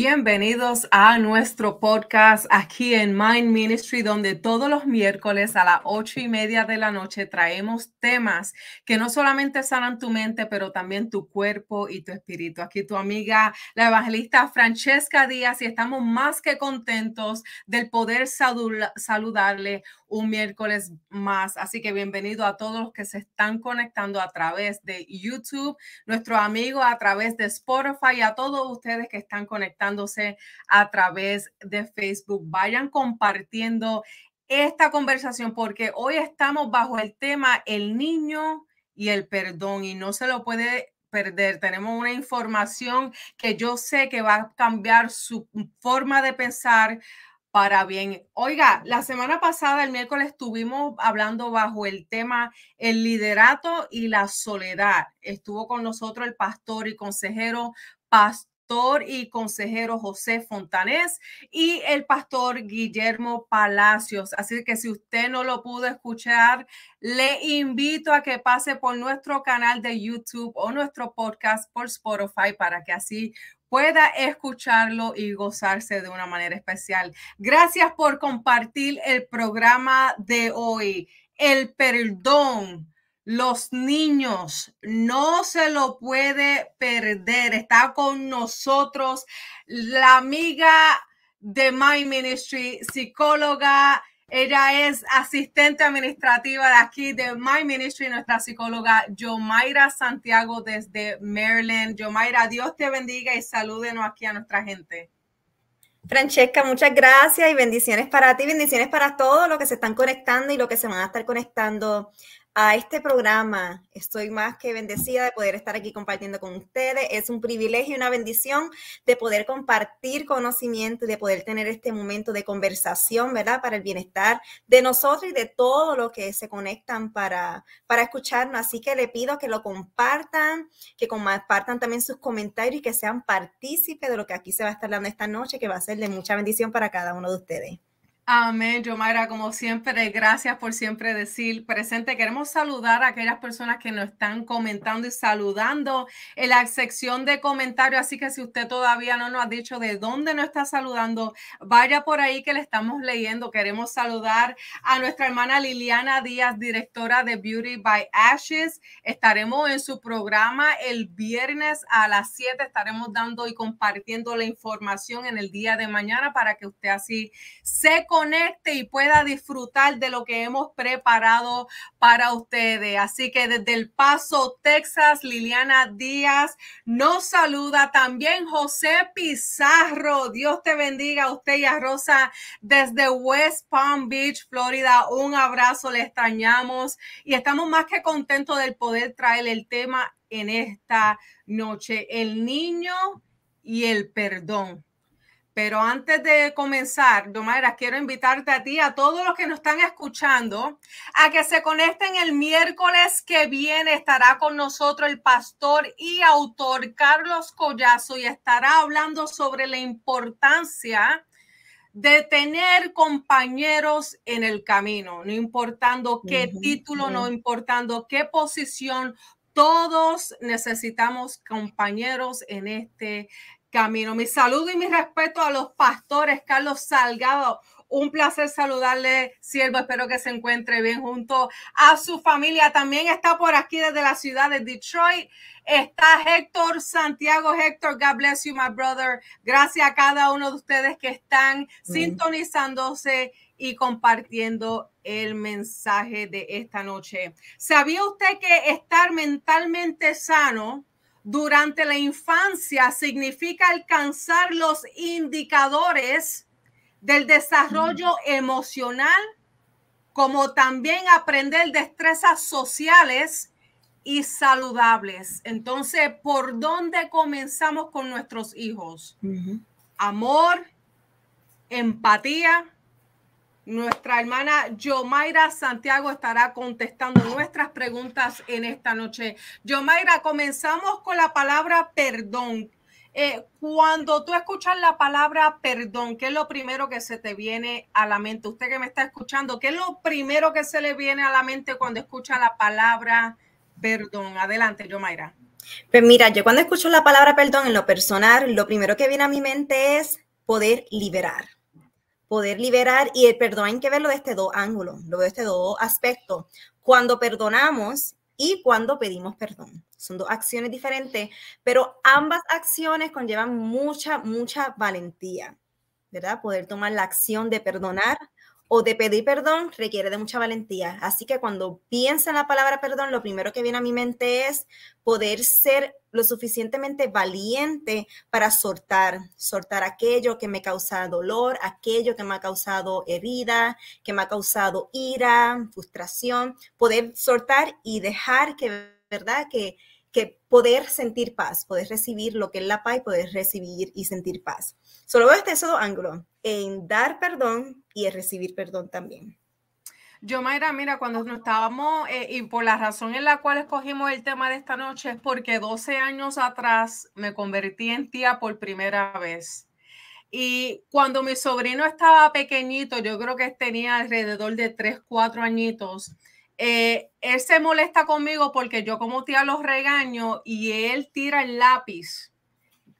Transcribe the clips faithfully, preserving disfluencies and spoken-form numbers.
Bienvenidos a nuestro podcast aquí en Mind Ministry, donde todos los miércoles a las ocho y media de la noche traemos temas que no solamente sanan tu mente, pero también tu cuerpo y tu espíritu. Aquí tu amiga, la evangelista Francesca Díaz, y estamos más que contentos del poder salud- saludarle un miércoles más. Así que bienvenido a todos los que se están conectando a través de YouTube, nuestro amigo a través de Spotify, y a todos ustedes que están conectándose a través de Facebook. Vayan compartiendo esta conversación porque hoy estamos bajo el tema el niño y el perdón, y no se lo puede perder. Tenemos una información que yo sé que va a cambiar su forma de pensar para bien. Oiga, la semana pasada, el miércoles, estuvimos hablando bajo el tema el liderato y la soledad. Estuvo con nosotros el pastor y consejero, pastor y consejero José Fontanés y el pastor Guillermo Palacios. Así que si usted no lo pudo escuchar, le invito a que pase por nuestro canal de YouTube o nuestro podcast por Spotify para que así pueda escucharlo y gozarse de una manera especial. Gracias por compartir el programa de hoy. El perdón. Los niños, no se lo puede perder. Está con nosotros la amiga de Mind Ministry, psicóloga. Ella es asistente administrativa de aquí de Mind Ministry, nuestra psicóloga Yomaira Santiago desde Maryland. Yomaira, Dios te bendiga y salúdenos aquí a nuestra gente. Francesca, muchas gracias y bendiciones para ti, bendiciones para todos los que se están conectando y los que se van a estar conectando a este programa. Estoy más que bendecida de poder estar aquí compartiendo con ustedes. Es un privilegio y una bendición de poder compartir conocimiento y de poder tener este momento de conversación, ¿verdad? Para el bienestar de nosotros y de todos los que se conectan para, para escucharnos. Así que le pido que lo compartan, que compartan también sus comentarios y que sean partícipes de lo que aquí se va a estar hablando esta noche, que va a ser de mucha bendición para cada uno de ustedes. Amén, Yomaira, como siempre, gracias por siempre decir presente. Queremos saludar a aquellas personas que nos están comentando y saludando en la sección de comentarios, así que si usted todavía no nos ha dicho de dónde nos está saludando, vaya por ahí que le estamos leyendo. Queremos saludar a nuestra hermana Liliana Díaz, directora de Beauty by Ashes. Estaremos en su programa el viernes a las siete, estaremos dando y compartiendo la información en el día de mañana para que usted así se conecte conecte y pueda disfrutar de lo que hemos preparado para ustedes. Así que desde El Paso, Texas, Liliana Díaz nos saluda. También José Pizarro, Dios te bendiga a usted y a Rosa desde West Palm Beach, Florida. Un abrazo, le extrañamos y estamos más que contentos del poder traer el tema en esta noche, el niño y el perdón. Pero antes de comenzar, Yomaira, quiero invitarte a ti, a todos los que nos están escuchando, a que se conecten el miércoles que viene. Estará con nosotros el pastor y autor Carlos Collazo y estará hablando sobre la importancia de tener compañeros en el camino, no importando qué uh-huh, título, uh-huh. no importando qué posición, todos necesitamos compañeros en este camino. Mi saludo y mi respeto a los pastores Carlos Salgado. Un placer saludarle, siervo. Espero que se encuentre bien junto a su familia. También está por aquí desde la ciudad de Detroit. Está Héctor Santiago. Héctor, God bless you, my brother. Gracias a cada uno de ustedes que están mm. sintonizándose y compartiendo el mensaje de esta noche. ¿Sabía usted que estar mentalmente sano durante la infancia significa alcanzar los indicadores del desarrollo emocional, como también aprender destrezas sociales y saludables? Entonces, ¿por dónde comenzamos con nuestros hijos? Uh-huh. Amor, empatía. Nuestra hermana Yomaira Santiago estará contestando nuestras preguntas en esta noche. Yomaira, comenzamos con la palabra perdón. Eh, cuando tú escuchas la palabra perdón, ¿qué es lo primero que se te viene a la mente? Usted que me está escuchando, ¿qué es lo primero que se le viene a la mente cuando escucha la palabra perdón? Adelante, Yomaira. Pues mira, yo cuando escucho la palabra perdón en lo personal, lo primero que viene a mi mente es poder liberar. Poder liberar, y el perdón hay que verlo desde dos ángulos, lo desde dos aspectos. Cuando perdonamos y cuando pedimos perdón. Son dos acciones diferentes, pero ambas acciones conllevan mucha, mucha valentía, ¿verdad? Poder tomar la acción de perdonar o de pedir perdón requiere de mucha valentía. Así que cuando pienso en la palabra perdón, lo primero que viene a mi mente es poder ser lo suficientemente valiente para soltar, soltar aquello que me causa dolor, aquello que me ha causado herida, que me ha causado ira, frustración, poder soltar y dejar que, ¿verdad? Que, que poder sentir paz, poder recibir lo que es la paz y poder recibir y sentir paz. Solo veo desde esos dos ángulos, en dar perdón y en recibir perdón también. Yomaira, mira, cuando nos estábamos, eh, y por la razón en la cual escogimos el tema de esta noche es porque doce años atrás me convertí en tía por primera vez. Y cuando mi sobrino estaba pequeñito, yo creo que tenía alrededor de tres, cuatro añitos, eh, él se molesta conmigo porque yo como tía los regaño y él tira el lápiz.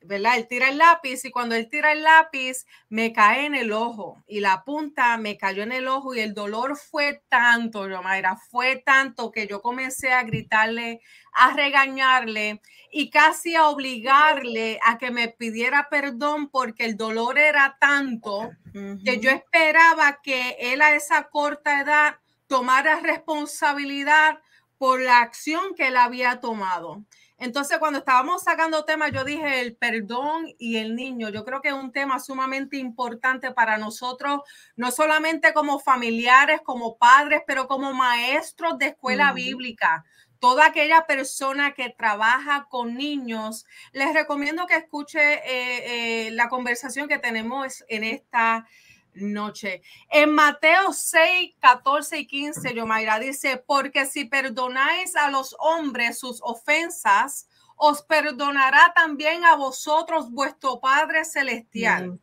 ¿Verdad? Él tira el lápiz y cuando él tira el lápiz me cae en el ojo y la punta me cayó en el ojo y el dolor fue tanto, Yomaira, fue tanto que yo comencé a gritarle, a regañarle y casi a obligarle a que me pidiera perdón porque el dolor era tanto uh-huh. que yo esperaba que él a esa corta edad tomara responsabilidad por la acción que él había tomado. Entonces, cuando estábamos sacando temas, yo dije el perdón y el niño. Yo creo que es un tema sumamente importante para nosotros, no solamente como familiares, como padres, pero como maestros de escuela uh-huh. bíblica. Toda aquella persona que trabaja con niños, les recomiendo que escuche eh, eh, la conversación que tenemos en esta noche. En Mateo seis, catorce y quince, Yomaira dice, porque si perdonáis a los hombres sus ofensas, os perdonará también a vosotros vuestro Padre Celestial. Mm.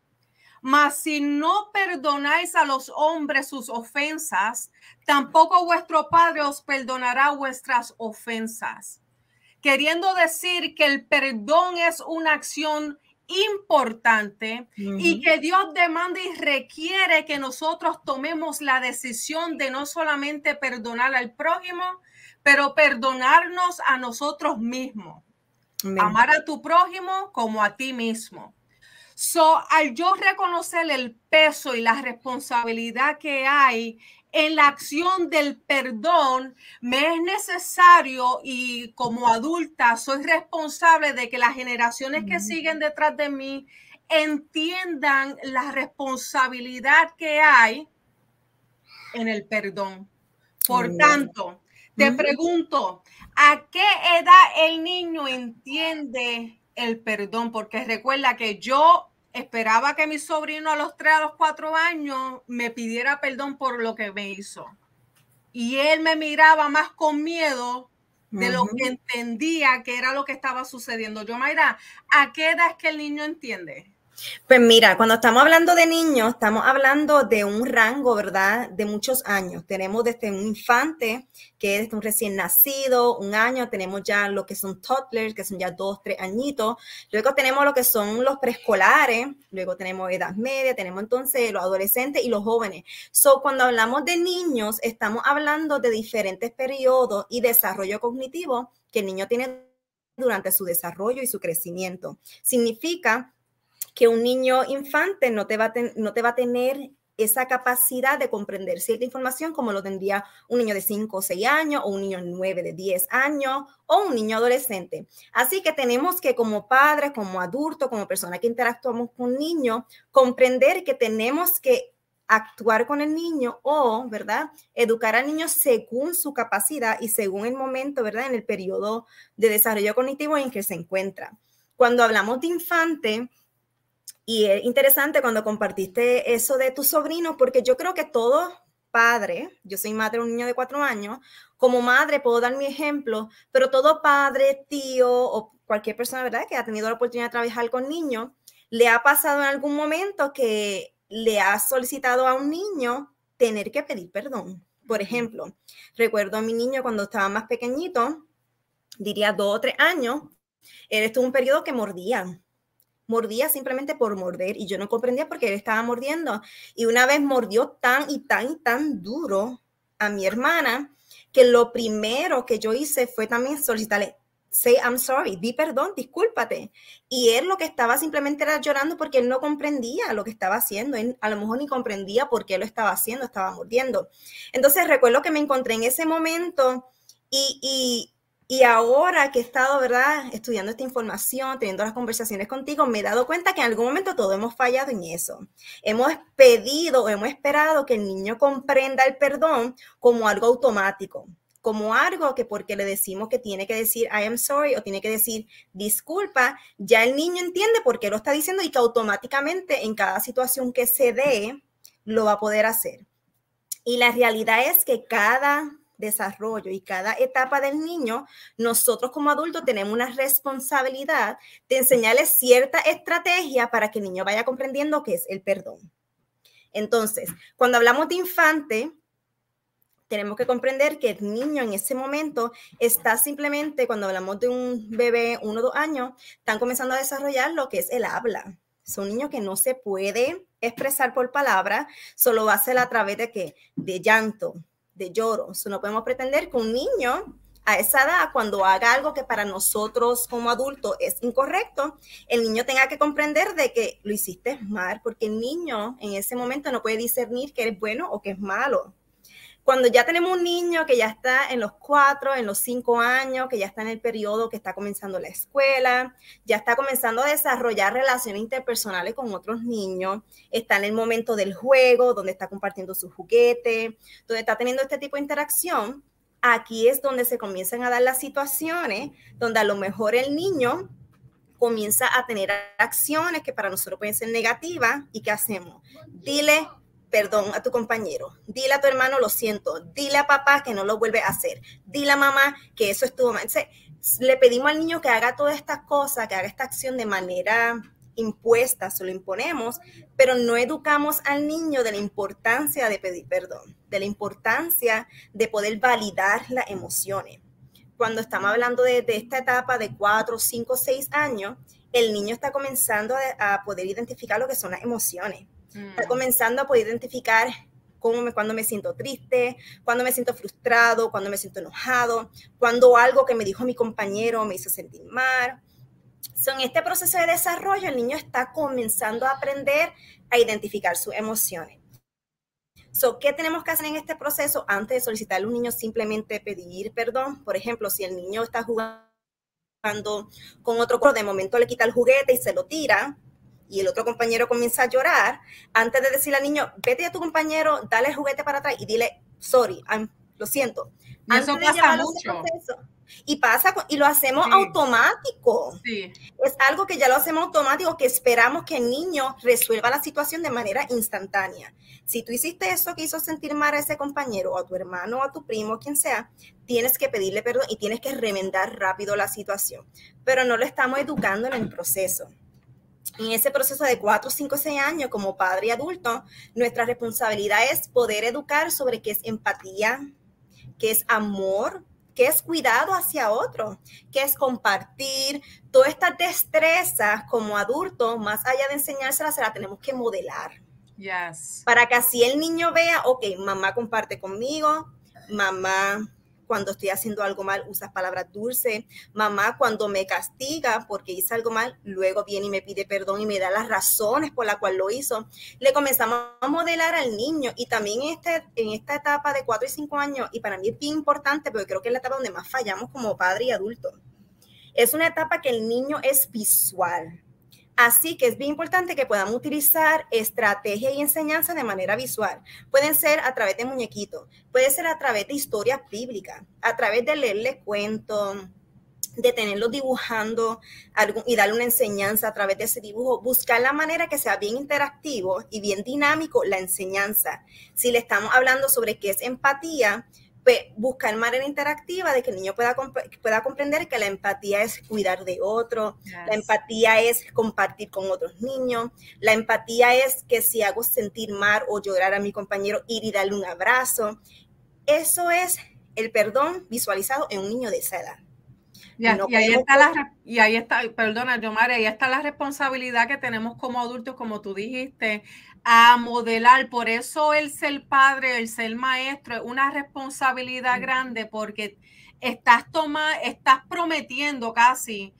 Mas si no perdonáis a los hombres sus ofensas, tampoco vuestro Padre os perdonará vuestras ofensas. Queriendo decir que el perdón es una acción importante uh-huh. y que Dios demanda y requiere que nosotros tomemos la decisión de no solamente perdonar al prójimo, pero perdonarnos a nosotros mismos. Uh-huh. Amar a tu prójimo como a ti mismo. So, al yo reconocer el peso y la responsabilidad que hay en la acción del perdón, me es necesario y como adulta soy responsable de que las generaciones que siguen detrás de mí entiendan la responsabilidad que hay en el perdón. Por tanto, te pregunto, ¿a qué edad el niño entiende el perdón? Porque recuerda que yo esperaba que mi sobrino a los tres, a los cuatro años me pidiera perdón por lo que me hizo. Y él me miraba más con miedo de uh-huh. lo que entendía que era lo que estaba sucediendo. Yomaira, ¿a qué edad es que el niño entiende? Pues mira, cuando estamos hablando de niños, estamos hablando de un rango, ¿verdad? De muchos años. Tenemos desde un infante, que es un recién nacido, un año, tenemos ya lo que son toddlers, que son ya dos, tres añitos. Luego tenemos lo que son los preescolares, luego tenemos edad media, tenemos entonces los adolescentes y los jóvenes. So, cuando hablamos de niños, estamos hablando de diferentes periodos y desarrollo cognitivo que el niño tiene durante su desarrollo y su crecimiento. Significa que un niño infante no te va a, ten, no te va a tener esa capacidad de comprender cierta información como lo tendría un niño de cinco o seis años, o un niño de nueve, de diez años, o un niño adolescente. Así que tenemos que como padres, como adultos, como personas que interactuamos con niños, comprender que tenemos que actuar con el niño o, ¿verdad?, educar al niño según su capacidad y según el momento, ¿verdad?, en el periodo de desarrollo cognitivo en que se encuentra. Cuando hablamos de infante, y es interesante cuando compartiste eso de tus sobrinos, porque yo creo que todos padres, yo soy madre de un niño de cuatro años, como madre puedo dar mi ejemplo, pero todo padre, tío o cualquier persona, ¿verdad?, que ha tenido la oportunidad de trabajar con niños, le ha pasado en algún momento que le ha solicitado a un niño tener que pedir perdón. Por ejemplo, recuerdo a mi niño cuando estaba más pequeñito, diría dos o tres años, él estuvo un periodo que mordía. Mordía simplemente por morder y yo no comprendía por qué él estaba mordiendo. Y una vez mordió tan y tan y tan duro a mi hermana que lo primero que yo hice fue también solicitarle, say I'm sorry, di perdón, discúlpate. Y él lo que estaba simplemente era llorando porque él no comprendía lo que estaba haciendo. Él a lo mejor ni comprendía por qué lo estaba haciendo, estaba mordiendo. Entonces recuerdo que me encontré en ese momento y... y Y ahora que he estado, ¿verdad?, estudiando esta información, teniendo las conversaciones contigo, me he dado cuenta que en algún momento todos hemos fallado en eso. Hemos pedido o hemos esperado que el niño comprenda el perdón como algo automático, como algo que porque le decimos que tiene que decir I am sorry o tiene que decir disculpa, ya el niño entiende por qué lo está diciendo y que automáticamente en cada situación que se dé lo va a poder hacer. Y la realidad es que cada desarrollo y cada etapa del niño, nosotros como adultos tenemos una responsabilidad de enseñarles cierta estrategia para que el niño vaya comprendiendo qué es el perdón. Entonces, cuando hablamos de infante, tenemos que comprender que el niño en ese momento está simplemente, cuando hablamos de un bebé uno o dos años, están comenzando a desarrollar lo que es el habla. Son niños que no se puede expresar por palabra, solo va a ser a través de ¿qué? De llanto, de lloro. No podemos pretender que un niño a esa edad, cuando haga algo que para nosotros como adultos es incorrecto, el niño tenga que comprender de que lo hiciste mal, porque el niño en ese momento no puede discernir que es bueno o que es malo. Cuando ya tenemos un niño que ya está en los cuatro, en los cinco años, que ya está en el periodo que está comenzando la escuela, ya está comenzando a desarrollar relaciones interpersonales con otros niños, está en el momento del juego, donde está compartiendo su juguete, donde está teniendo este tipo de interacción, aquí es donde se comienzan a dar las situaciones donde a lo mejor el niño comienza a tener acciones que para nosotros pueden ser negativas. ¿Y qué hacemos? Dile perdón a tu compañero, dile a tu hermano lo siento, dile a papá que no lo vuelve a hacer, dile a mamá que eso estuvo mal. Entonces, le pedimos al niño que haga todas estas cosas, que haga esta acción de manera impuesta, se lo imponemos, pero no educamos al niño de la importancia de pedir perdón, de la importancia de poder validar las emociones. Cuando estamos hablando de, de esta etapa de cuatro, cinco, seis años, el niño está comenzando a, a poder identificar lo que son las emociones. Está comenzando a poder identificar cómo me, cuando me siento triste, cuando me siento frustrado, cuando me siento enojado, cuando algo que me dijo mi compañero me hizo sentir mal. So, en este proceso de desarrollo, el niño está comenzando a aprender a identificar sus emociones. So, ¿qué tenemos que hacer en este proceso? Antes de solicitarle a un niño simplemente pedir perdón. Por ejemplo, si el niño está jugando con otro coro, de momento le quita el juguete y se lo tira, y el otro compañero comienza a llorar, antes de decirle al niño, vete a tu compañero, dale el juguete para atrás y dile, sorry, I'm, lo siento. Y eso pasa mucho. Proceso, y pasa, y lo hacemos sí. automático. Sí. Es algo que ya lo hacemos automático, que esperamos que el niño resuelva la situación de manera instantánea. Si tú hiciste eso que hizo sentir mal a ese compañero, o a tu hermano, o a tu primo, quien sea, tienes que pedirle perdón y tienes que remendar rápido la situación. Pero no lo estamos educando en el proceso. En ese proceso de cuatro, cinco, seis años, como padre y adulto, nuestra responsabilidad es poder educar sobre qué es empatía, qué es amor, qué es cuidado hacia otro, qué es compartir. Todas estas destrezas como adulto, más allá de enseñárselas, se las tenemos que modelar. Yes. Para que así el niño vea, ok, mamá comparte conmigo, mamá... Cuando estoy haciendo algo mal, usas palabras dulces. Mamá, cuando me castiga porque hice algo mal, luego viene y me pide perdón y me da las razones por las cuales lo hizo. Le comenzamos a modelar al niño. Y también en, este, en esta etapa de cuatro y cinco años, y para mí es bien importante, porque creo que es la etapa donde más fallamos como padre y adulto. Es una etapa que el niño es visual. Así que es bien importante que podamos utilizar estrategia y enseñanza de manera visual. Pueden ser a través de muñequitos, puede ser a través de historias bíblicas, a través de leerle cuentos, de tenerlos dibujando algún, y darle una enseñanza a través de ese dibujo. Buscar la manera que sea bien interactivo y bien dinámico la enseñanza. Si le estamos hablando sobre qué es empatía, pues buscar manera interactiva de que el niño pueda, comp- pueda comprender que la empatía es cuidar de otro, yes. La empatía es compartir con otros niños, la empatía es que si hago sentir mal o llorar a mi compañero, ir y darle un abrazo. Eso es el perdón visualizado en un niño de esa edad. Y, y, no y, ahí está la, y ahí está, perdona, Yomaira, ahí está la responsabilidad que tenemos como adultos, como tú dijiste, a modelar. Por eso el ser padre, el ser maestro es una responsabilidad grande, porque estás, toma, estás prometiendo casi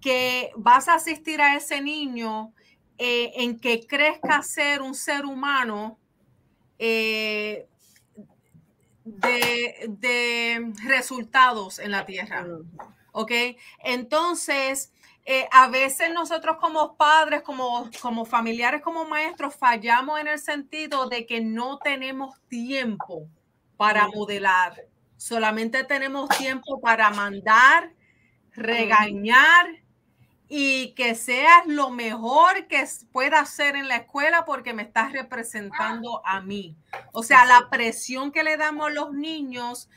que vas a asistir a ese niño eh, en que crezca ser un ser humano eh, de, de resultados en la tierra. ¿Ok? Entonces, eh, a veces nosotros como padres, como, como familiares, como maestros, fallamos en el sentido de que no tenemos tiempo para modelar. Solamente tenemos tiempo para mandar, regañar y que seas lo mejor que pueda hacer en la escuela porque me estás representando a mí. O sea, la presión que le damos a los niños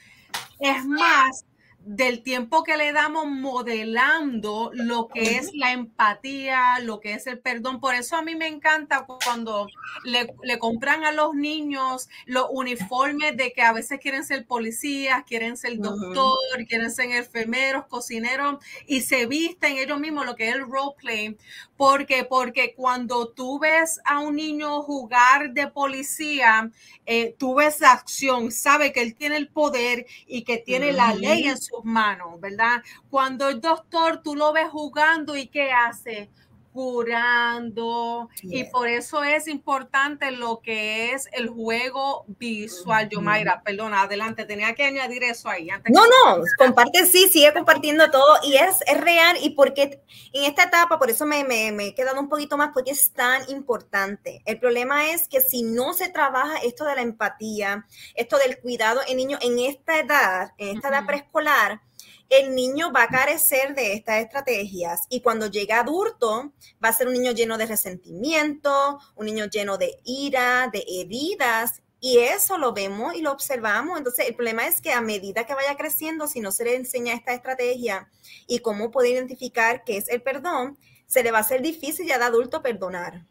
es más del tiempo que le damos modelando lo que es la empatía, lo que es el perdón. Por eso a mí me encanta cuando le, le compran a los niños los uniformes de que a veces quieren ser policías, quieren ser doctor, uh-huh. quieren ser enfermeros, cocineros, y se visten ellos mismos lo que es el roleplay. ¿Por qué? Porque cuando tú ves a un niño jugar de policía, eh, tú ves la acción, sabe que él tiene el poder y que tiene uh-huh. la ley en su manos, ¿verdad? Cuando el doctor tú lo ves jugando y ¿qué hace? Curando. Yes. Y por eso es importante lo que es el juego visual. Yomaira, mm-hmm. perdona, adelante, tenía que añadir eso ahí. Antes no, que... no, comparte, sí, sigue compartiendo todo y es, es real y porque en esta etapa, por eso me, me, me he quedado un poquito más porque es tan importante. El problema es que si no se trabaja esto de la empatía, esto del cuidado en niños en esta edad, en esta edad mm-hmm. preescolar, el niño va a carecer de estas estrategias y cuando llegue adulto va a ser un niño lleno de resentimiento, un niño lleno de ira, de heridas y eso lo vemos y lo observamos. Entonces el problema es que a medida que vaya creciendo, si no se le enseña esta estrategia y cómo poder identificar qué es el perdón, se le va a hacer difícil ya de adulto perdonar.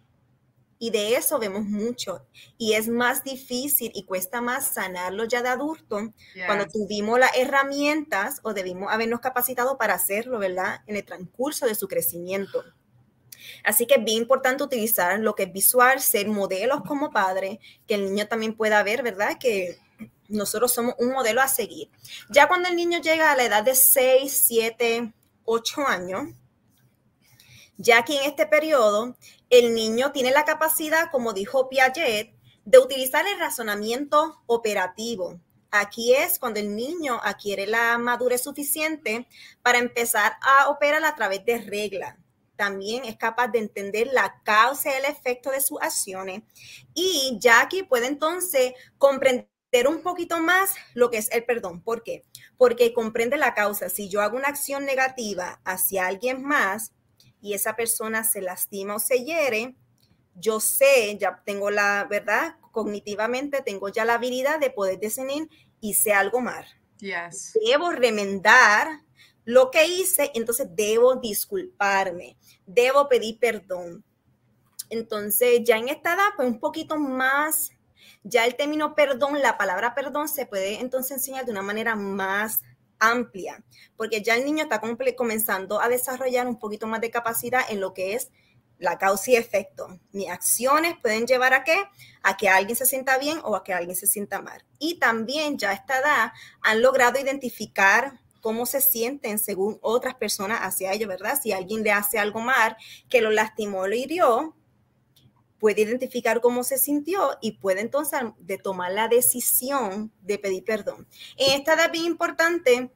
Y de eso vemos mucho. Y es más difícil y cuesta más sanarlo ya de adulto yes. cuando tuvimos las herramientas o debimos habernos capacitado para hacerlo, ¿verdad? En el transcurso de su crecimiento. Así que es bien importante utilizar lo que es visual, ser modelos como padres, que el niño también pueda ver, ¿verdad? Que nosotros somos un modelo a seguir. Ya cuando el niño llega a la edad de seis, siete, ocho años, ya aquí en este periodo, el niño tiene la capacidad, como dijo Piaget, de utilizar el razonamiento operativo. Aquí es cuando el niño adquiere la madurez suficiente para empezar a operar a través de reglas. También es capaz de entender la causa y el efecto de sus acciones. Y ya aquí puede entonces comprender un poquito más lo que es el perdón. ¿Por qué? Porque comprende la causa. Si yo hago una acción negativa hacia alguien más, y esa persona se lastima o se hiere, yo sé, ya tengo la verdad, cognitivamente tengo ya la habilidad de poder discernir, hice algo mal. Yes. Debo remendar lo que hice, entonces debo disculparme, debo pedir perdón. Entonces ya en esta edad, pues un poquito más, ya el término perdón, la palabra perdón se puede entonces enseñar de una manera más amplia, porque ya el niño está comenzando a desarrollar un poquito más de capacidad en lo que es la causa y efecto. Mis acciones pueden llevar a qué, a que alguien se sienta bien o a que alguien se sienta mal. Y también ya a esta edad han logrado identificar cómo se sienten según otras personas hacia ellos, ¿verdad? Si alguien le hace algo mal, que lo lastimó, lo hirió, puede identificar cómo se sintió y puede entonces de tomar la decisión de pedir perdón. En esta edad es bien importante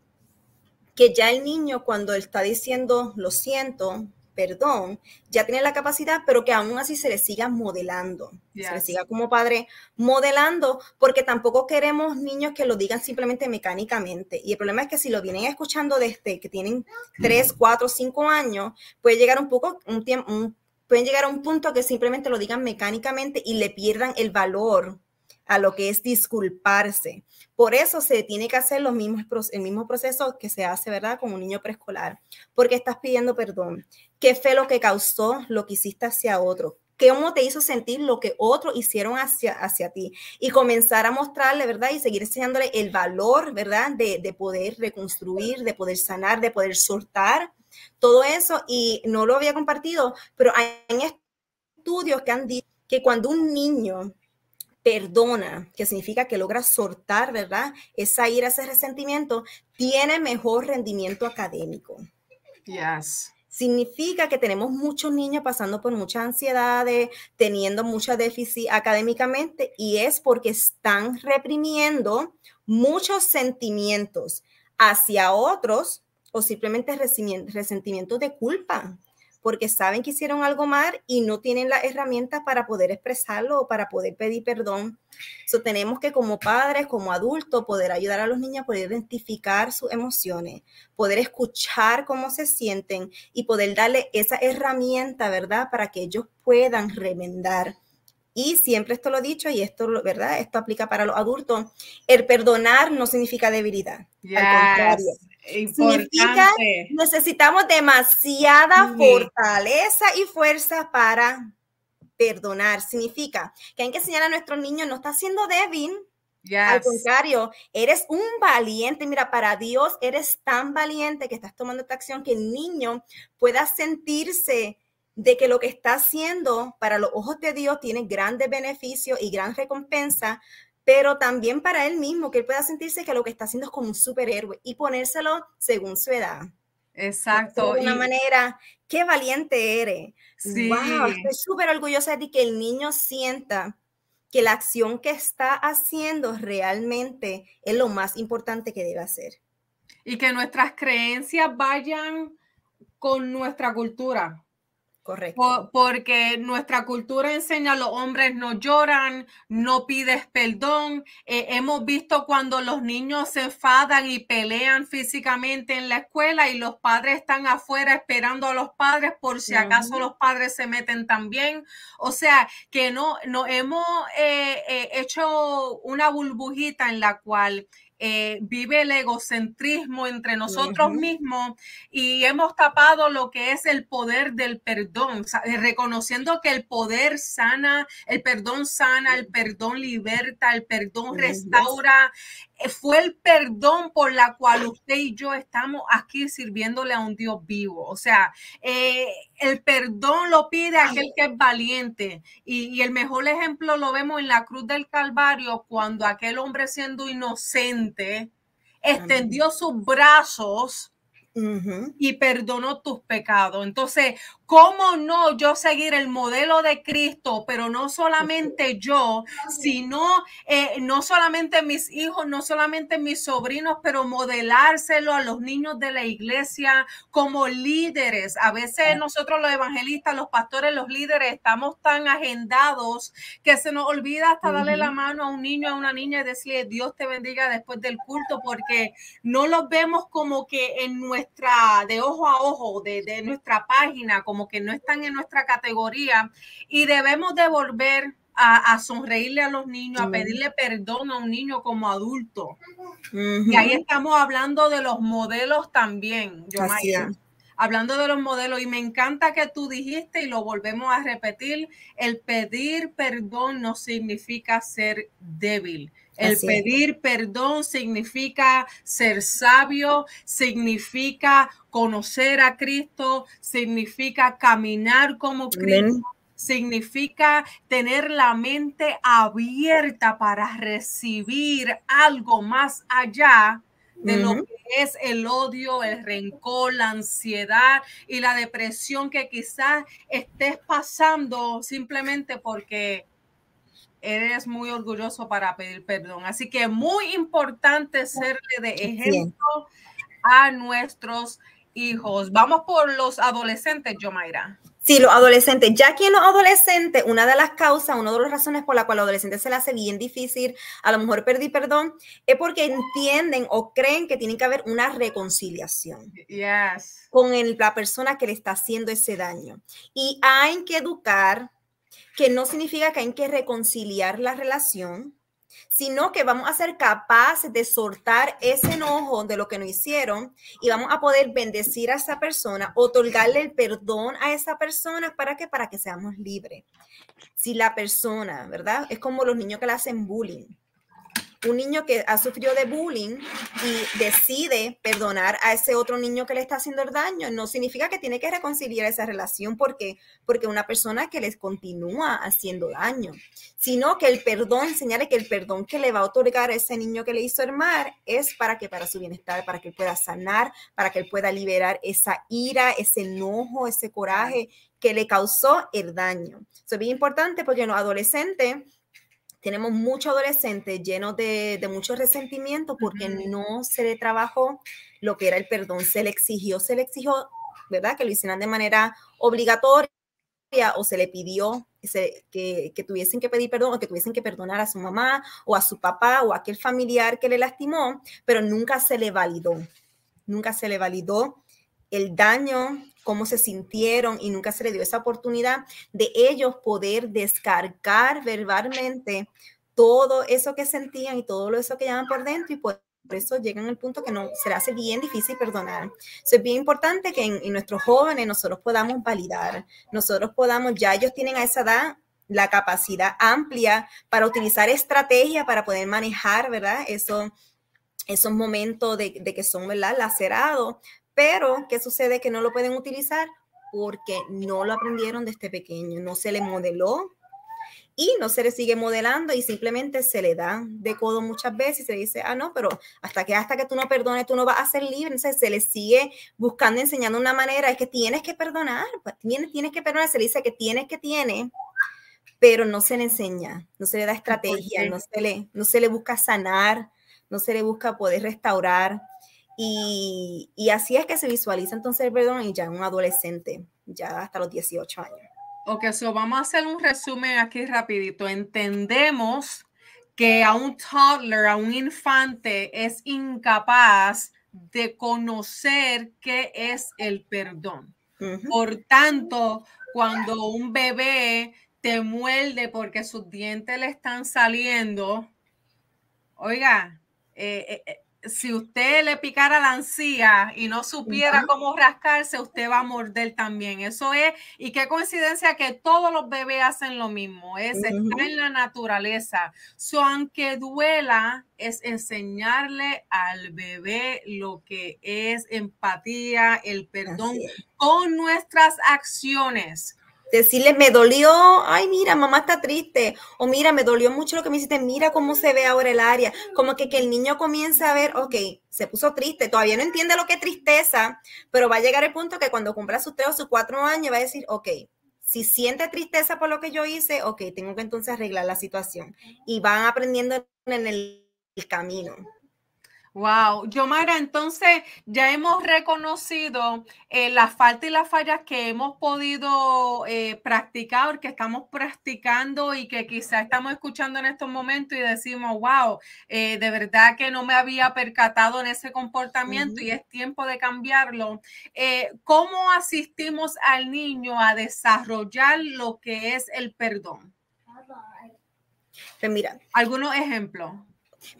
que ya el niño cuando está diciendo lo siento, perdón, ya tiene la capacidad, pero que aún así se le siga modelando, yes. se le siga como padre modelando, porque tampoco queremos niños que lo digan simplemente mecánicamente. Y el problema es que si lo vienen escuchando desde que tienen tres, cuatro, cinco años, puede llegar un poco un tiempo, un pueden llegar a un punto que simplemente lo digan mecánicamente y le pierdan el valor a lo que es disculparse. Por eso se tiene que hacer los mismos, el mismo proceso que se hace, ¿verdad?, con un niño preescolar. Porque estás pidiendo perdón. ¿Qué fue lo que causó lo que hiciste hacia otro? cómo te hizo sentir lo que otros hicieron hacia, hacia ti, y comenzar a mostrarle, ¿verdad? Y seguir enseñándole el valor, ¿verdad? De, de poder reconstruir, de poder sanar, de poder soltar, todo eso. Y no lo había compartido, pero hay estudios que han dicho que cuando un niño perdona, que significa que logra soltar, ¿verdad?, esa ira, ese resentimiento, tiene mejor rendimiento académico. Yes. Significa que tenemos muchos niños pasando por muchas ansiedades, teniendo mucha déficit académicamente, y es porque están reprimiendo muchos sentimientos hacia otros o simplemente resentimientos de culpa, porque saben que hicieron algo mal y no tienen las herramientas para poder expresarlo o para poder pedir perdón. So, tenemos que como padres, como adultos, poder ayudar a los niños a poder identificar sus emociones, poder escuchar cómo se sienten y poder darle esa herramienta, ¿verdad?, para que ellos puedan remendar. Y siempre esto lo he dicho, y esto, ¿verdad?, esto aplica para los adultos. El perdonar no significa debilidad. Yes. Al contrario. Importante. Significa necesitamos demasiada sí. fortaleza y fuerza para perdonar. Significa que hay que enseñar a nuestros niños, no estás siendo débil. Yes. Al contrario, eres un valiente. Mira, para Dios eres tan valiente que estás tomando esta acción que el niño pueda sentirse de que lo que está haciendo para los ojos de Dios tiene grandes beneficios y gran recompensa, pero también para él mismo, que él pueda sentirse que lo que está haciendo es como un superhéroe y ponérselo según su edad. Exacto. De una y... manera, qué valiente eres. Sí. Wow, estoy súper orgullosa de ti, que el niño sienta que la acción que está haciendo realmente es lo más importante que debe hacer. Y que nuestras creencias vayan con nuestra cultura. Correcto. Por, porque nuestra cultura enseña, los hombres no lloran, no pides perdón. Eh, hemos visto cuando los niños se enfadan y pelean físicamente en la escuela y los padres están afuera esperando a los padres por si acaso uh-huh. los padres se meten también. O sea, que no, no hemos eh, eh, hecho una burbujita en la cual... Eh, vive el egocentrismo entre nosotros uh-huh. mismos, y hemos tapado lo que es el poder del perdón, o sea, reconociendo que el poder sana, el perdón sana, el perdón liberta, el perdón restaura. Uh-huh. Fue el perdón por la cual usted y yo estamos aquí sirviéndole a un Dios vivo. O sea, eh, el perdón lo pide aquel que es valiente, y, y el mejor ejemplo lo vemos en la cruz del Calvario, cuando aquel hombre, siendo inocente, extendió Amén. Sus brazos uh-huh. y perdonó tus pecados. Entonces, ¿cómo no yo seguir el modelo de Cristo? Pero no solamente yo, sino eh, no solamente mis hijos, no solamente mis sobrinos, pero modelárselo a los niños de la iglesia como líderes. A veces nosotros los evangelistas, los pastores, los líderes, estamos tan agendados que se nos olvida hasta uh-huh. darle la mano a un niño, a una niña, y decirle Dios te bendiga después del culto, porque no los vemos como que en nuestra, de ojo a ojo, de, de nuestra página, como como que no están en nuestra categoría, y debemos de volver a, a sonreírle a los niños, a pedirle perdón a un niño como adulto. Uh-huh. Y ahí estamos hablando de los modelos también, Yomaira. Hablando de los modelos, y me encanta que tú dijiste, y lo volvemos a repetir, el pedir perdón no significa ser débil. El Así pedir es. Perdón significa ser sabio, significa conocer a Cristo, significa caminar como Cristo, Amén. Significa tener la mente abierta para recibir algo más allá de lo que es el odio, el rencor, la ansiedad y la depresión que quizás estés pasando simplemente porque eres muy orgulloso para pedir perdón. Así que es muy importante serle de ejemplo a nuestros hijos. Vamos por los adolescentes, Yomaira. Sí, los adolescentes. Ya que en los adolescentes, una de las causas, una de las razones por la cual a los adolescentes se les hace bien difícil, a lo mejor pedir perdón, es porque entienden o creen que tiene que haber una reconciliación yes. con el, la persona que le está haciendo ese daño. Y hay que educar, que no significa que hay que reconciliar la relación, sino que vamos a ser capaces de soltar ese enojo de lo que nos hicieron y vamos a poder bendecir a esa persona, otorgarle el perdón a esa persona para que, para que seamos libres. Si la persona, ¿verdad? Es como los niños que le hacen bullying. Un niño que ha sufrido de bullying y decide perdonar a ese otro niño que le está haciendo el daño, no significa que tiene que reconciliar esa relación porque, porque una persona que les continúa haciendo daño, sino que el perdón, señale que el perdón que le va a otorgar a ese niño que le hizo el mal es para que, para su bienestar, para que él pueda sanar, para que él pueda liberar esa ira, ese enojo, ese coraje que le causó el daño. Eso es bien importante porque en los adolescentes, tenemos muchos adolescentes llenos de, de mucho resentimiento porque no se le trabajó lo que era el perdón. Se le exigió, se le exigió, ¿verdad? Que lo hicieran de manera obligatoria o se le pidió se, que, que tuviesen que pedir perdón o que tuviesen que perdonar a su mamá o a su papá o a aquel familiar que le lastimó, pero nunca se le validó. Nunca se le validó el daño, cómo se sintieron y nunca se les dio esa oportunidad de ellos poder descargar verbalmente todo eso que sentían y todo eso que llevan por dentro y por eso llegan al punto que no, se les hace bien difícil perdonar. Eso es bien importante que en, en nuestros jóvenes nosotros podamos validar, nosotros podamos, ya ellos tienen a esa edad la capacidad amplia para utilizar estrategia para poder manejar, ¿verdad? Eso, esos momentos de, de que son, ¿verdad?, lacerados. Pero, ¿qué sucede? Que no lo pueden utilizar porque no lo aprendieron desde pequeño, no se le modeló y no se le sigue modelando y simplemente se le da de codo muchas veces y se dice, ah, no, pero hasta que, hasta que tú no perdones, tú no vas a ser libre. Entonces, se le sigue buscando, enseñando una manera, es que tienes que perdonar, tienes, tienes que perdonar, se le dice que tienes que tienes, pero no se le enseña, no se le da estrategia, no se le, no se le busca sanar, no se le busca poder restaurar. Y, y así es que se visualiza entonces el perdón y ya un adolescente, ya hasta los dieciocho años. Ok, so vamos a hacer un resumen aquí rapidito. Entendemos que a un toddler, a un infante es incapaz de conocer qué es el perdón. Uh-huh. Por tanto, cuando un bebé te muerde porque sus dientes le están saliendo, oiga, eh, eh si usted le picara la encía y no supiera uh-huh. cómo rascarse, usted va a morder también. Eso es, y qué coincidencia que todos los bebés hacen lo mismo. Es uh-huh. Está en la naturaleza. So, aunque duela, es enseñarle al bebé lo que es empatía, el perdón con nuestras acciones. Decirle, me dolió, ay, mira, mamá está triste, o mira, me dolió mucho lo que me hiciste, mira cómo se ve ahora el área, como que, que el niño comienza a ver, ok, se puso triste, todavía no entiende lo que es tristeza, pero va a llegar el punto que cuando cumpla sus tres o sus cuatro años va a decir, ok, si siente tristeza por lo que yo hice, ok, tengo que entonces arreglar la situación, y van aprendiendo en el camino. Wow, Yomaira, entonces ya hemos reconocido eh, las faltas y las fallas que hemos podido eh, practicar, que estamos practicando y que quizá estamos escuchando en estos momentos y decimos, wow, eh, de verdad que no me había percatado en ese comportamiento uh-huh. y es tiempo de cambiarlo. Eh, ¿Cómo asistimos al niño a desarrollar lo que es el perdón? Pues mira, algunos ejemplos.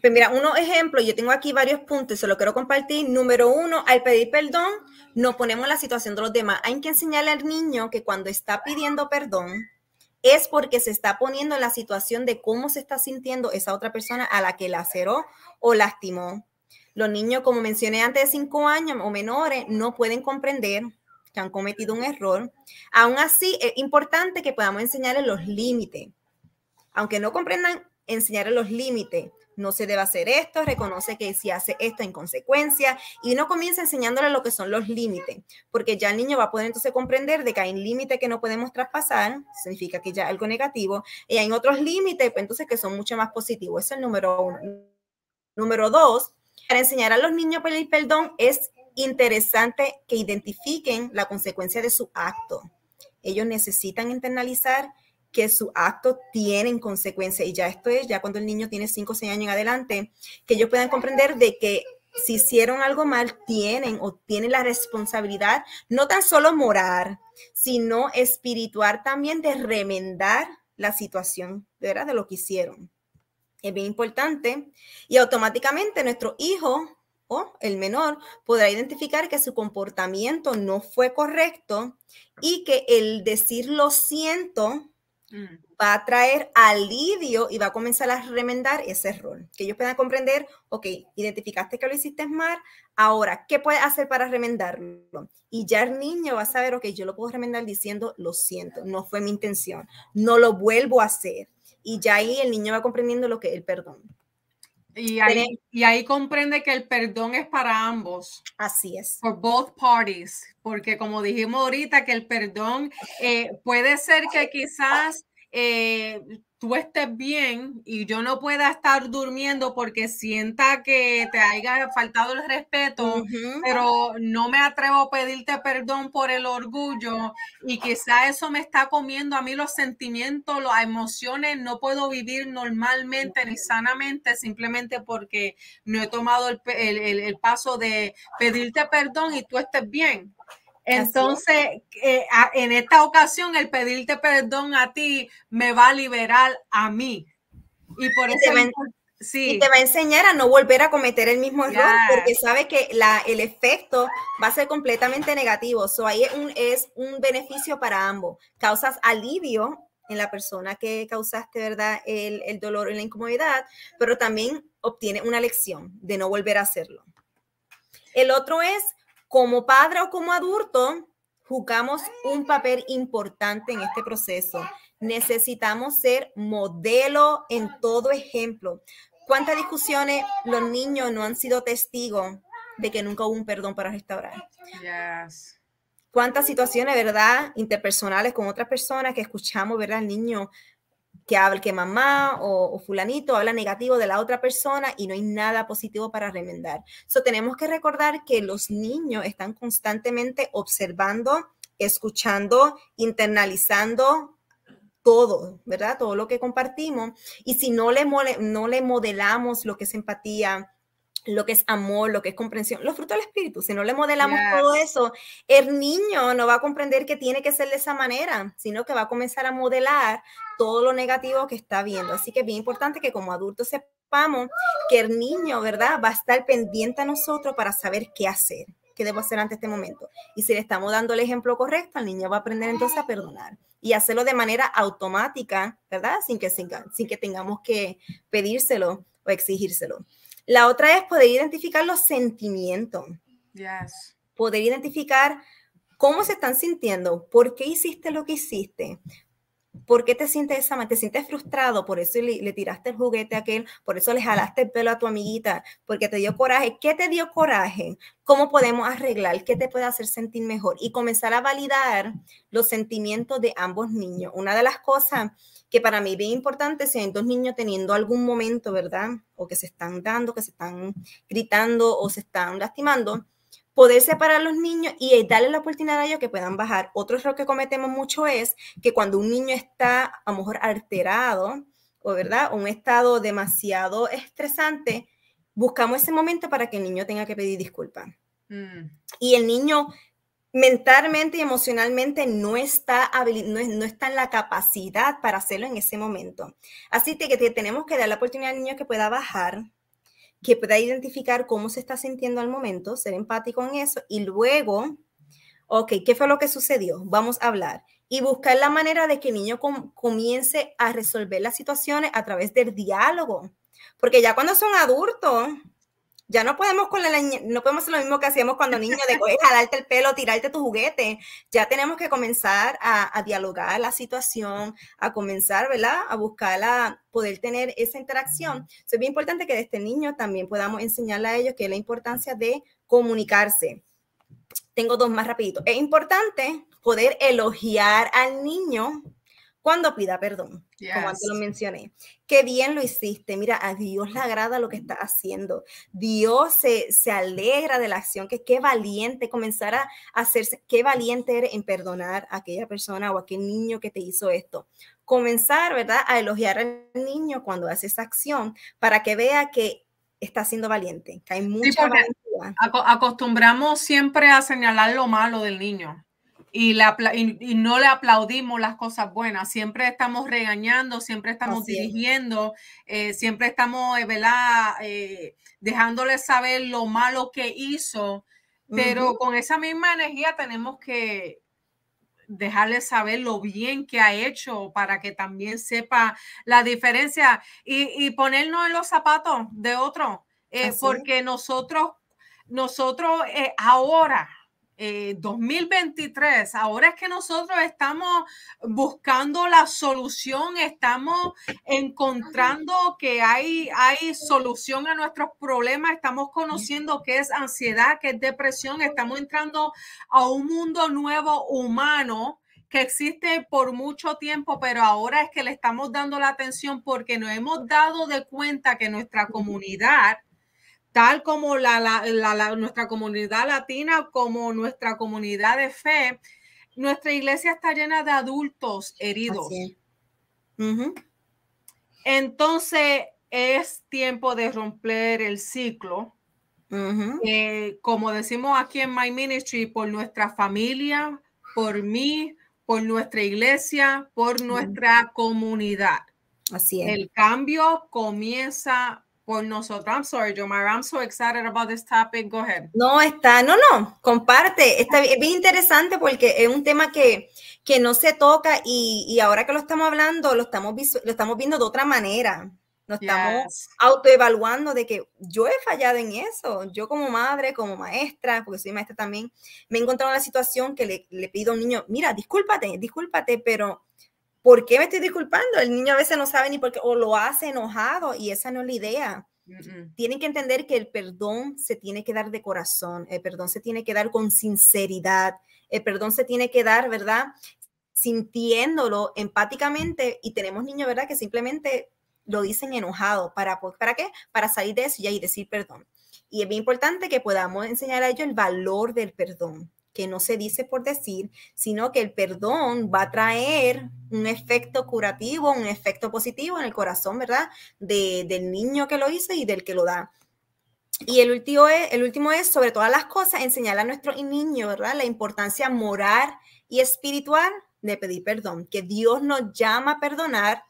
Pues mira, unos ejemplos, yo tengo aquí varios puntos, se los quiero compartir. Número uno, al pedir perdón, nos ponemos en la situación de los demás. Hay que enseñarle al niño que cuando está pidiendo perdón, es porque se está poniendo en la situación de cómo se está sintiendo esa otra persona a la que laceró o lastimó. Los niños, como mencioné antes, de cinco años o menores, no pueden comprender que han cometido un error. Aún así, es importante que podamos enseñarles los límites. Aunque no comprendan, enseñarles los límites. No se debe hacer esto, reconoce que si hace esto en consecuencia y uno comienza enseñándole lo que son los límites, porque ya el niño va a poder entonces comprender de que hay límites que no podemos traspasar, significa que ya algo negativo, y hay otros límites pues entonces que son mucho más positivos. Ese es el número uno. Número dos, para enseñar a los niños a pedir perdón es interesante que identifiquen la consecuencia de su acto. Ellos necesitan internalizar que sus actos tienen consecuencias. Y ya esto es, ya cuando el niño tiene cinco o seis años en adelante, que ellos puedan comprender de que si hicieron algo mal, tienen o tienen la responsabilidad, no tan solo moral, sino espiritual también de remendar la situación, ¿verdad? De lo que hicieron. es bien importante, y automáticamente nuestro hijo o el menor podrá identificar que su comportamiento no fue correcto y que el decir lo siento va a traer alivio y va a comenzar a remendar ese error. Que ellos puedan comprender, ok, identificaste que lo hiciste mal, ahora, ¿qué puedes hacer para remendarlo? Y ya el niño va a saber, ok, yo lo puedo remendar diciendo, lo siento, no fue mi intención, no lo vuelvo a hacer. Y ya ahí el niño va comprendiendo lo que es el perdón. Y ahí, y ahí comprende que el perdón es para ambos. Así es. For both parties. Porque como dijimos ahorita, que el perdón eh, puede ser que quizás eh, tú estés bien y yo no pueda estar durmiendo porque sienta que te haya faltado el respeto, uh-huh. pero no me atrevo a pedirte perdón por el orgullo y quizás eso me está comiendo a mí los sentimientos, las emociones, no puedo vivir normalmente ni sanamente simplemente porque no he tomado el, el, el, el paso de pedirte perdón y tú estés bien. Entonces, eh, en esta ocasión, el pedirte perdón a ti me va a liberar a mí. Y por eso... Sí. Y te va a enseñar a no volver a cometer el mismo error, yes. porque sabe que la, el efecto va a ser completamente negativo. So, ahí es un, es un beneficio para ambos. Causas alivio en la persona que causaste, ¿verdad? El, el dolor y la incomodidad, pero también obtiene una lección de no volver a hacerlo. El otro es... Como padre o como adulto, jugamos un papel importante en este proceso. Necesitamos ser modelo en todo ejemplo. ¿Cuántas discusiones los niños no han sido testigos de que nunca hubo un perdón para restaurar? Yes. ¿Cuántas situaciones, verdad, interpersonales con otras personas que escuchamos, verdad, al niño que habla, que mamá o, o fulanito habla negativo de la otra persona y no hay nada positivo para remendar? So, tenemos que recordar que los niños están constantemente observando, escuchando, internalizando todo, ¿verdad? Todo lo que compartimos. Y si no le, mole, no le modelamos lo que es empatía, lo que es amor, lo que es comprensión, los frutos del espíritu, si no le modelamos yes. todo eso, el niño no va a comprender que tiene que ser de esa manera, sino que va a comenzar a modelar todo lo negativo que está viendo. Así que es bien importante que como adultos sepamos que el niño, ¿verdad?, va a estar pendiente a nosotros para saber qué hacer, qué debo hacer ante este momento. Y si le estamos dando el ejemplo correcto, el niño va a aprender entonces a perdonar y hacerlo de manera automática, ¿verdad?, sin que, sin, sin que tengamos que pedírselo o exigírselo. La otra es poder identificar los sentimientos. Yes. Poder identificar cómo se están sintiendo, por qué hiciste lo que hiciste, por qué te sientes esa manera, te sientes frustrado, por eso le, le tiraste el juguete a aquel, por eso le jalaste el pelo a tu amiguita, porque te dio coraje. ¿Qué te dio coraje? ¿Cómo podemos arreglar? ¿Qué te puede hacer sentir mejor? Y comenzar a validar los sentimientos de ambos niños. Una de las cosas que para mí es bien importante, si hay dos niños teniendo algún momento, ¿verdad?, o que se están dando, que se están gritando o se están lastimando, poder separar a los niños y darle la oportunidad a ellos que puedan bajar. Otro error que cometemos mucho es que cuando un niño está a lo mejor alterado, o ¿verdad?, o un estado demasiado estresante, buscamos ese momento para que el niño tenga que pedir disculpas. Mm. Y el niño... mentalmente y emocionalmente no está, habil- no, no está en la capacidad para hacerlo en ese momento. Así que, que tenemos que dar la oportunidad al niño que pueda bajar, que pueda identificar cómo se está sintiendo al momento, ser empático en eso, y luego, ok, ¿qué fue lo que sucedió? Vamos a hablar. Y buscar la manera de que el niño com- comience a resolver las situaciones a través del diálogo. Porque ya cuando son adultos... Ya no podemos, con la, no podemos hacer lo mismo que hacíamos cuando niños, de coger, jalarte el pelo, tirarte tu juguete. Ya tenemos que comenzar a, a dialogar la situación, a comenzar, ¿verdad?, a buscar, a poder tener esa interacción. Entonces, es bien importante que desde niños también podamos enseñarle a ellos que es la importancia de comunicarse. Tengo dos más rapidito. Es importante poder elogiar al niño cuando pida perdón, yes. como antes lo mencioné. Qué bien lo hiciste. Mira, a Dios le agrada lo que está haciendo. Dios se, se alegra de la acción. Que qué valiente comenzar a hacerse. Qué valiente eres en perdonar a aquella persona o a aquel niño que te hizo esto. Comenzar, ¿verdad?, a elogiar al niño cuando hace esa acción para que vea que está siendo valiente. Que hay mucha sí, valentía. Acostumbramos siempre a señalar lo malo del niño. y, la, y, y no le aplaudimos las cosas buenas. Siempre estamos regañando, siempre estamos Así dirigiendo, es. eh, siempre estamos eh, dejándole saber lo malo que hizo, pero uh-huh. con esa misma energía tenemos que dejarle saber lo bien que ha hecho para que también sepa la diferencia y, y ponernos en los zapatos de otro, eh, porque nosotros, nosotros eh, ahora, eh, dos mil veintitrés, ahora es que nosotros estamos buscando la solución, estamos encontrando que hay, hay solución a nuestros problemas, estamos conociendo qué es ansiedad, qué es depresión, estamos entrando a un mundo nuevo humano que existe por mucho tiempo, pero ahora es que le estamos dando la atención porque nos hemos dado de cuenta que nuestra comunidad, tal como la, la, la, la, nuestra comunidad latina, como nuestra comunidad de fe, nuestra iglesia está llena de adultos heridos. Uh-huh. Entonces, es tiempo de romper el ciclo. Uh-huh. eh, como decimos aquí en Mind Ministry, por nuestra familia, por mí, por nuestra iglesia, por nuestra uh-huh. comunidad. Así es. El cambio comienza por nosotros. I'm sorry, Yomaira, I'm so excited about this topic. Go ahead. No, está, no, no, comparte. Está bien, es bien interesante porque es un tema que, que no se toca y, y ahora que lo estamos hablando, lo estamos, lo estamos viendo de otra manera. Nos estamos yes. autoevaluando de que yo he fallado en eso. Yo como madre, como maestra, porque soy maestra también, me he encontrado en la situación que le, le pido a un niño, mira, discúlpate, discúlpate, pero ¿por qué me estoy disculpando? El niño a veces no sabe ni por qué, o lo hace enojado, y esa no es la idea. Mm-mm. Tienen que entender que el perdón se tiene que dar de corazón, el perdón se tiene que dar con sinceridad, el perdón se tiene que dar, ¿verdad? Sintiéndolo empáticamente, y tenemos niños, ¿verdad?, que simplemente lo dicen enojado. ¿Para, ¿para qué? Para salir de eso y ahí decir perdón. Y es bien importante que podamos enseñar a ellos el valor del perdón, que no se dice por decir, sino que el perdón va a traer un efecto curativo, un efecto positivo en el corazón, ¿verdad? De, del niño que lo hizo y del que lo da. Y el último es, el último es sobre todas las cosas, enseñar a nuestro niño, ¿verdad?, la importancia moral y espiritual de pedir perdón, que Dios nos llama a perdonar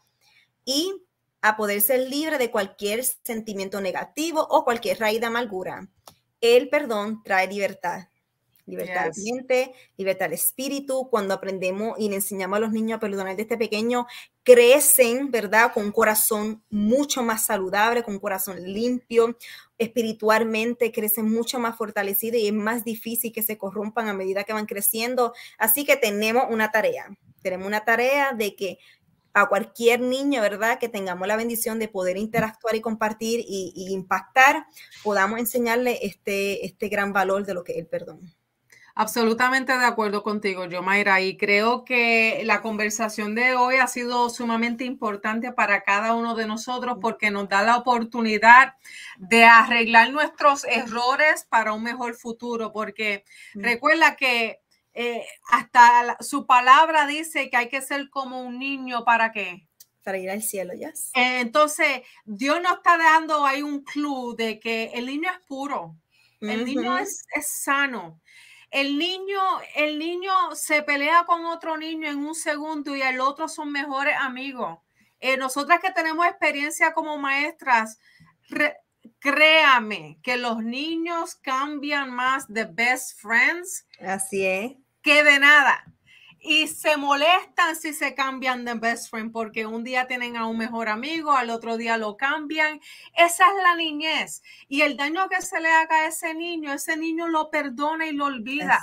y a poder ser libre de cualquier sentimiento negativo o cualquier raíz de amargura. El perdón trae libertad. Libertad yes. de mente, libertad de espíritu. Cuando aprendemos y le enseñamos a los niños a perdonar desde pequeño, crecen, ¿verdad?, con un corazón mucho más saludable, con un corazón limpio. Espiritualmente crecen mucho más fortalecidos y es más difícil que se corrompan a medida que van creciendo. Así que tenemos una tarea. Tenemos una tarea de que a cualquier niño, ¿verdad?, que tengamos la bendición de poder interactuar y compartir y, y impactar, podamos enseñarle este, este gran valor de lo que es el perdón. Absolutamente de acuerdo contigo, Yomaira, y creo que la conversación de hoy ha sido sumamente importante para cada uno de nosotros porque nos da la oportunidad de arreglar nuestros errores para un mejor futuro, porque recuerda que eh, hasta la, su palabra dice que hay que ser como un niño, ¿para qué? Para ir al cielo, ya. Yes. Eh, entonces, Dios nos está dando ahí un clue de que el niño es puro, el uh-huh. niño es, es sano. El niño, el niño se pelea con otro niño en un segundo y el otro son mejores amigos. Eh, nosotras que tenemos experiencia como maestras, re, créame que los niños cambian más de best friends Así es. que de nada. Y se molestan si se cambian de best friend porque un día tienen a un mejor amigo, al otro día lo cambian. Esa es la niñez. Y el daño que se le haga a ese niño, ese niño lo perdona y lo olvida.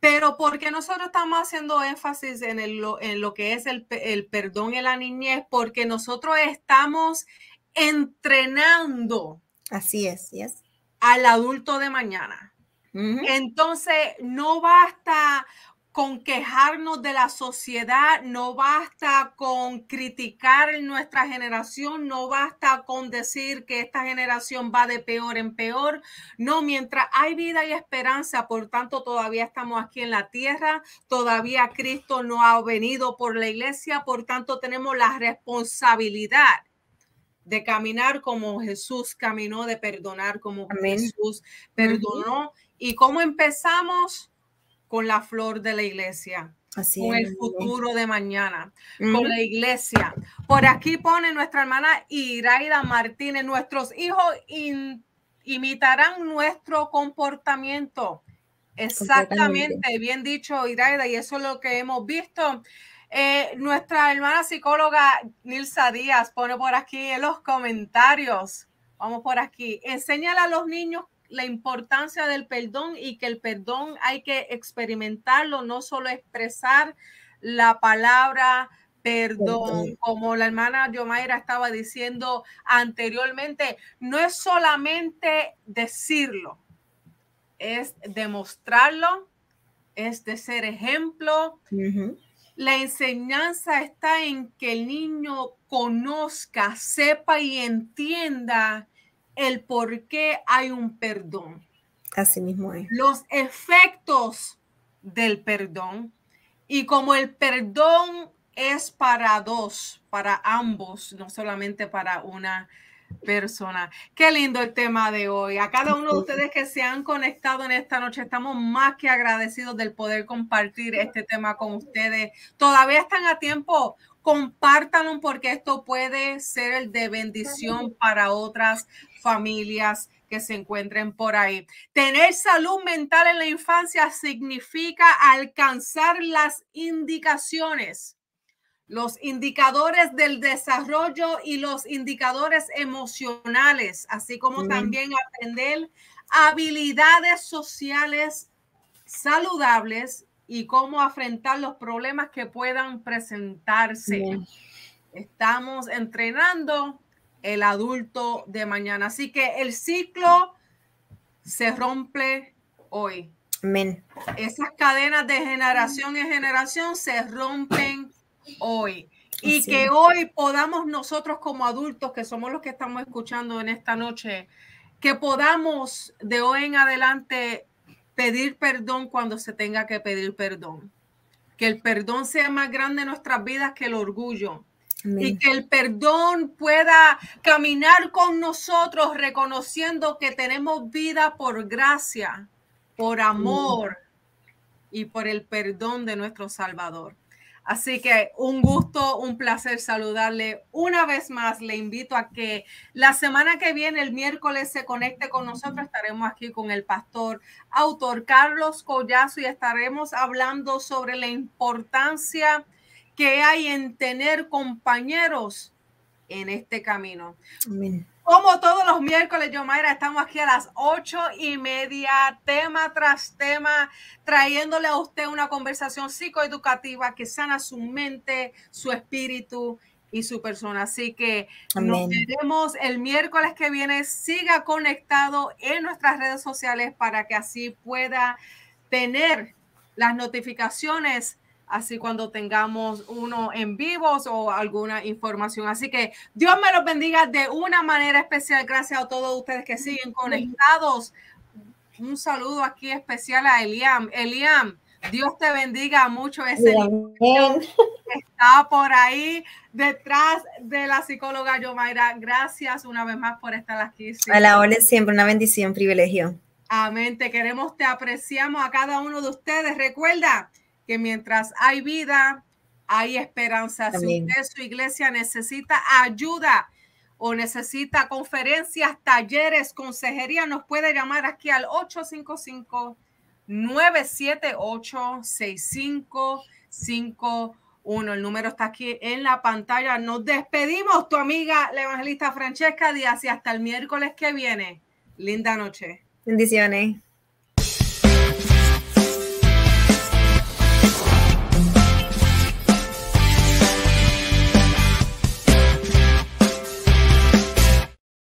Pero porque nosotros estamos haciendo énfasis en, el, en lo que es el, el perdón en la niñez, porque nosotros estamos entrenando Así es, yes. al adulto de mañana. Uh-huh. Entonces, no basta con quejarnos de la sociedad, no basta con criticar nuestra generación, no basta con decir que esta generación va de peor en peor. No, mientras hay vida y esperanza, por tanto todavía estamos aquí en la tierra, todavía Cristo no ha venido por la iglesia, por tanto tenemos la responsabilidad de caminar como Jesús caminó, de perdonar como Amén. Jesús perdonó. Uh-huh. ¿Y cómo empezamos? con la flor de la iglesia. Así con es. El futuro de mañana, mm. con la iglesia. Por aquí pone nuestra hermana Iraida Martínez, nuestros hijos in, imitarán nuestro comportamiento. Exactamente, bien dicho, Iraida, y eso es lo que hemos visto. Eh, nuestra hermana psicóloga Nilsa Díaz pone por aquí en los comentarios, vamos por aquí, enséñale a los niños la importancia del perdón y que el perdón hay que experimentarlo, no solo expresar la palabra perdón, como la hermana Yomaira estaba diciendo anteriormente, no es solamente decirlo, es demostrarlo, es de ser ejemplo. Uh-huh. La enseñanza está en que el niño conozca, sepa y entienda el por qué hay un perdón. Así mismo es. Los efectos del perdón. Y como el perdón es para dos, para ambos, no solamente para una persona. Qué lindo el tema de hoy. A cada uno de ustedes que se han conectado en esta noche, estamos más que agradecidos del poder compartir este tema con ustedes. Todavía están a tiempo, compártanlo porque esto puede ser el de bendición para otras familias que se encuentren por ahí. Tener salud mental en la infancia significa alcanzar las indicaciones, los indicadores del desarrollo y los indicadores emocionales, así como mm. también aprender habilidades sociales saludables y cómo afrontar los problemas que puedan presentarse. Mm. Estamos entrenando el adulto de mañana, así que el ciclo se rompe hoy. Amén. Esas cadenas de generación en generación se rompen hoy. Y sí, que hoy podamos nosotros como adultos, que somos los que estamos escuchando en esta noche, que podamos de hoy en adelante pedir perdón cuando se tenga que pedir perdón. Que el perdón sea más grande en nuestras vidas que el orgullo. Amén. Y que el perdón pueda caminar con nosotros reconociendo que tenemos vida por gracia, por amor y por el perdón de nuestro Salvador. Así que un gusto, un placer saludarle una vez más. Le invito a que la semana que viene, el miércoles, se conecte con nosotros. Estaremos aquí con el pastor autor Carlos Collazo y estaremos hablando sobre la importancia que hay en tener compañeros en este camino. Amén. Como todos los miércoles, Yomaira, estamos aquí a las ocho y media, tema tras tema, trayéndole a usted una conversación psicoeducativa que sana su mente, su espíritu y su persona. Así que amén, nos veremos el miércoles que viene. Siga conectado en nuestras redes sociales para que así pueda tener las notificaciones, así cuando tengamos uno en vivos o alguna información. Así que Dios me los bendiga de una manera especial. Gracias a todos ustedes que siguen conectados. Un saludo aquí especial a Eliam. Eliam, Dios te bendiga mucho. Ese está por ahí detrás de la psicóloga Yomaira. Gracias una vez más por estar aquí. Sí. A la hora siempre una bendición, privilegio. Amén. Te queremos, te apreciamos a cada uno de ustedes. Recuerda que mientras hay vida, hay esperanza. Si usted, su iglesia, necesita ayuda o necesita conferencias, talleres, consejería, nos puede llamar aquí al ocho cinco cinco, nueve siete ocho, seis cinco cinco uno. El número está aquí en la pantalla. Nos despedimos, tu amiga, la evangelista Francesca Díaz, y hasta el miércoles que viene. Linda noche. Bendiciones.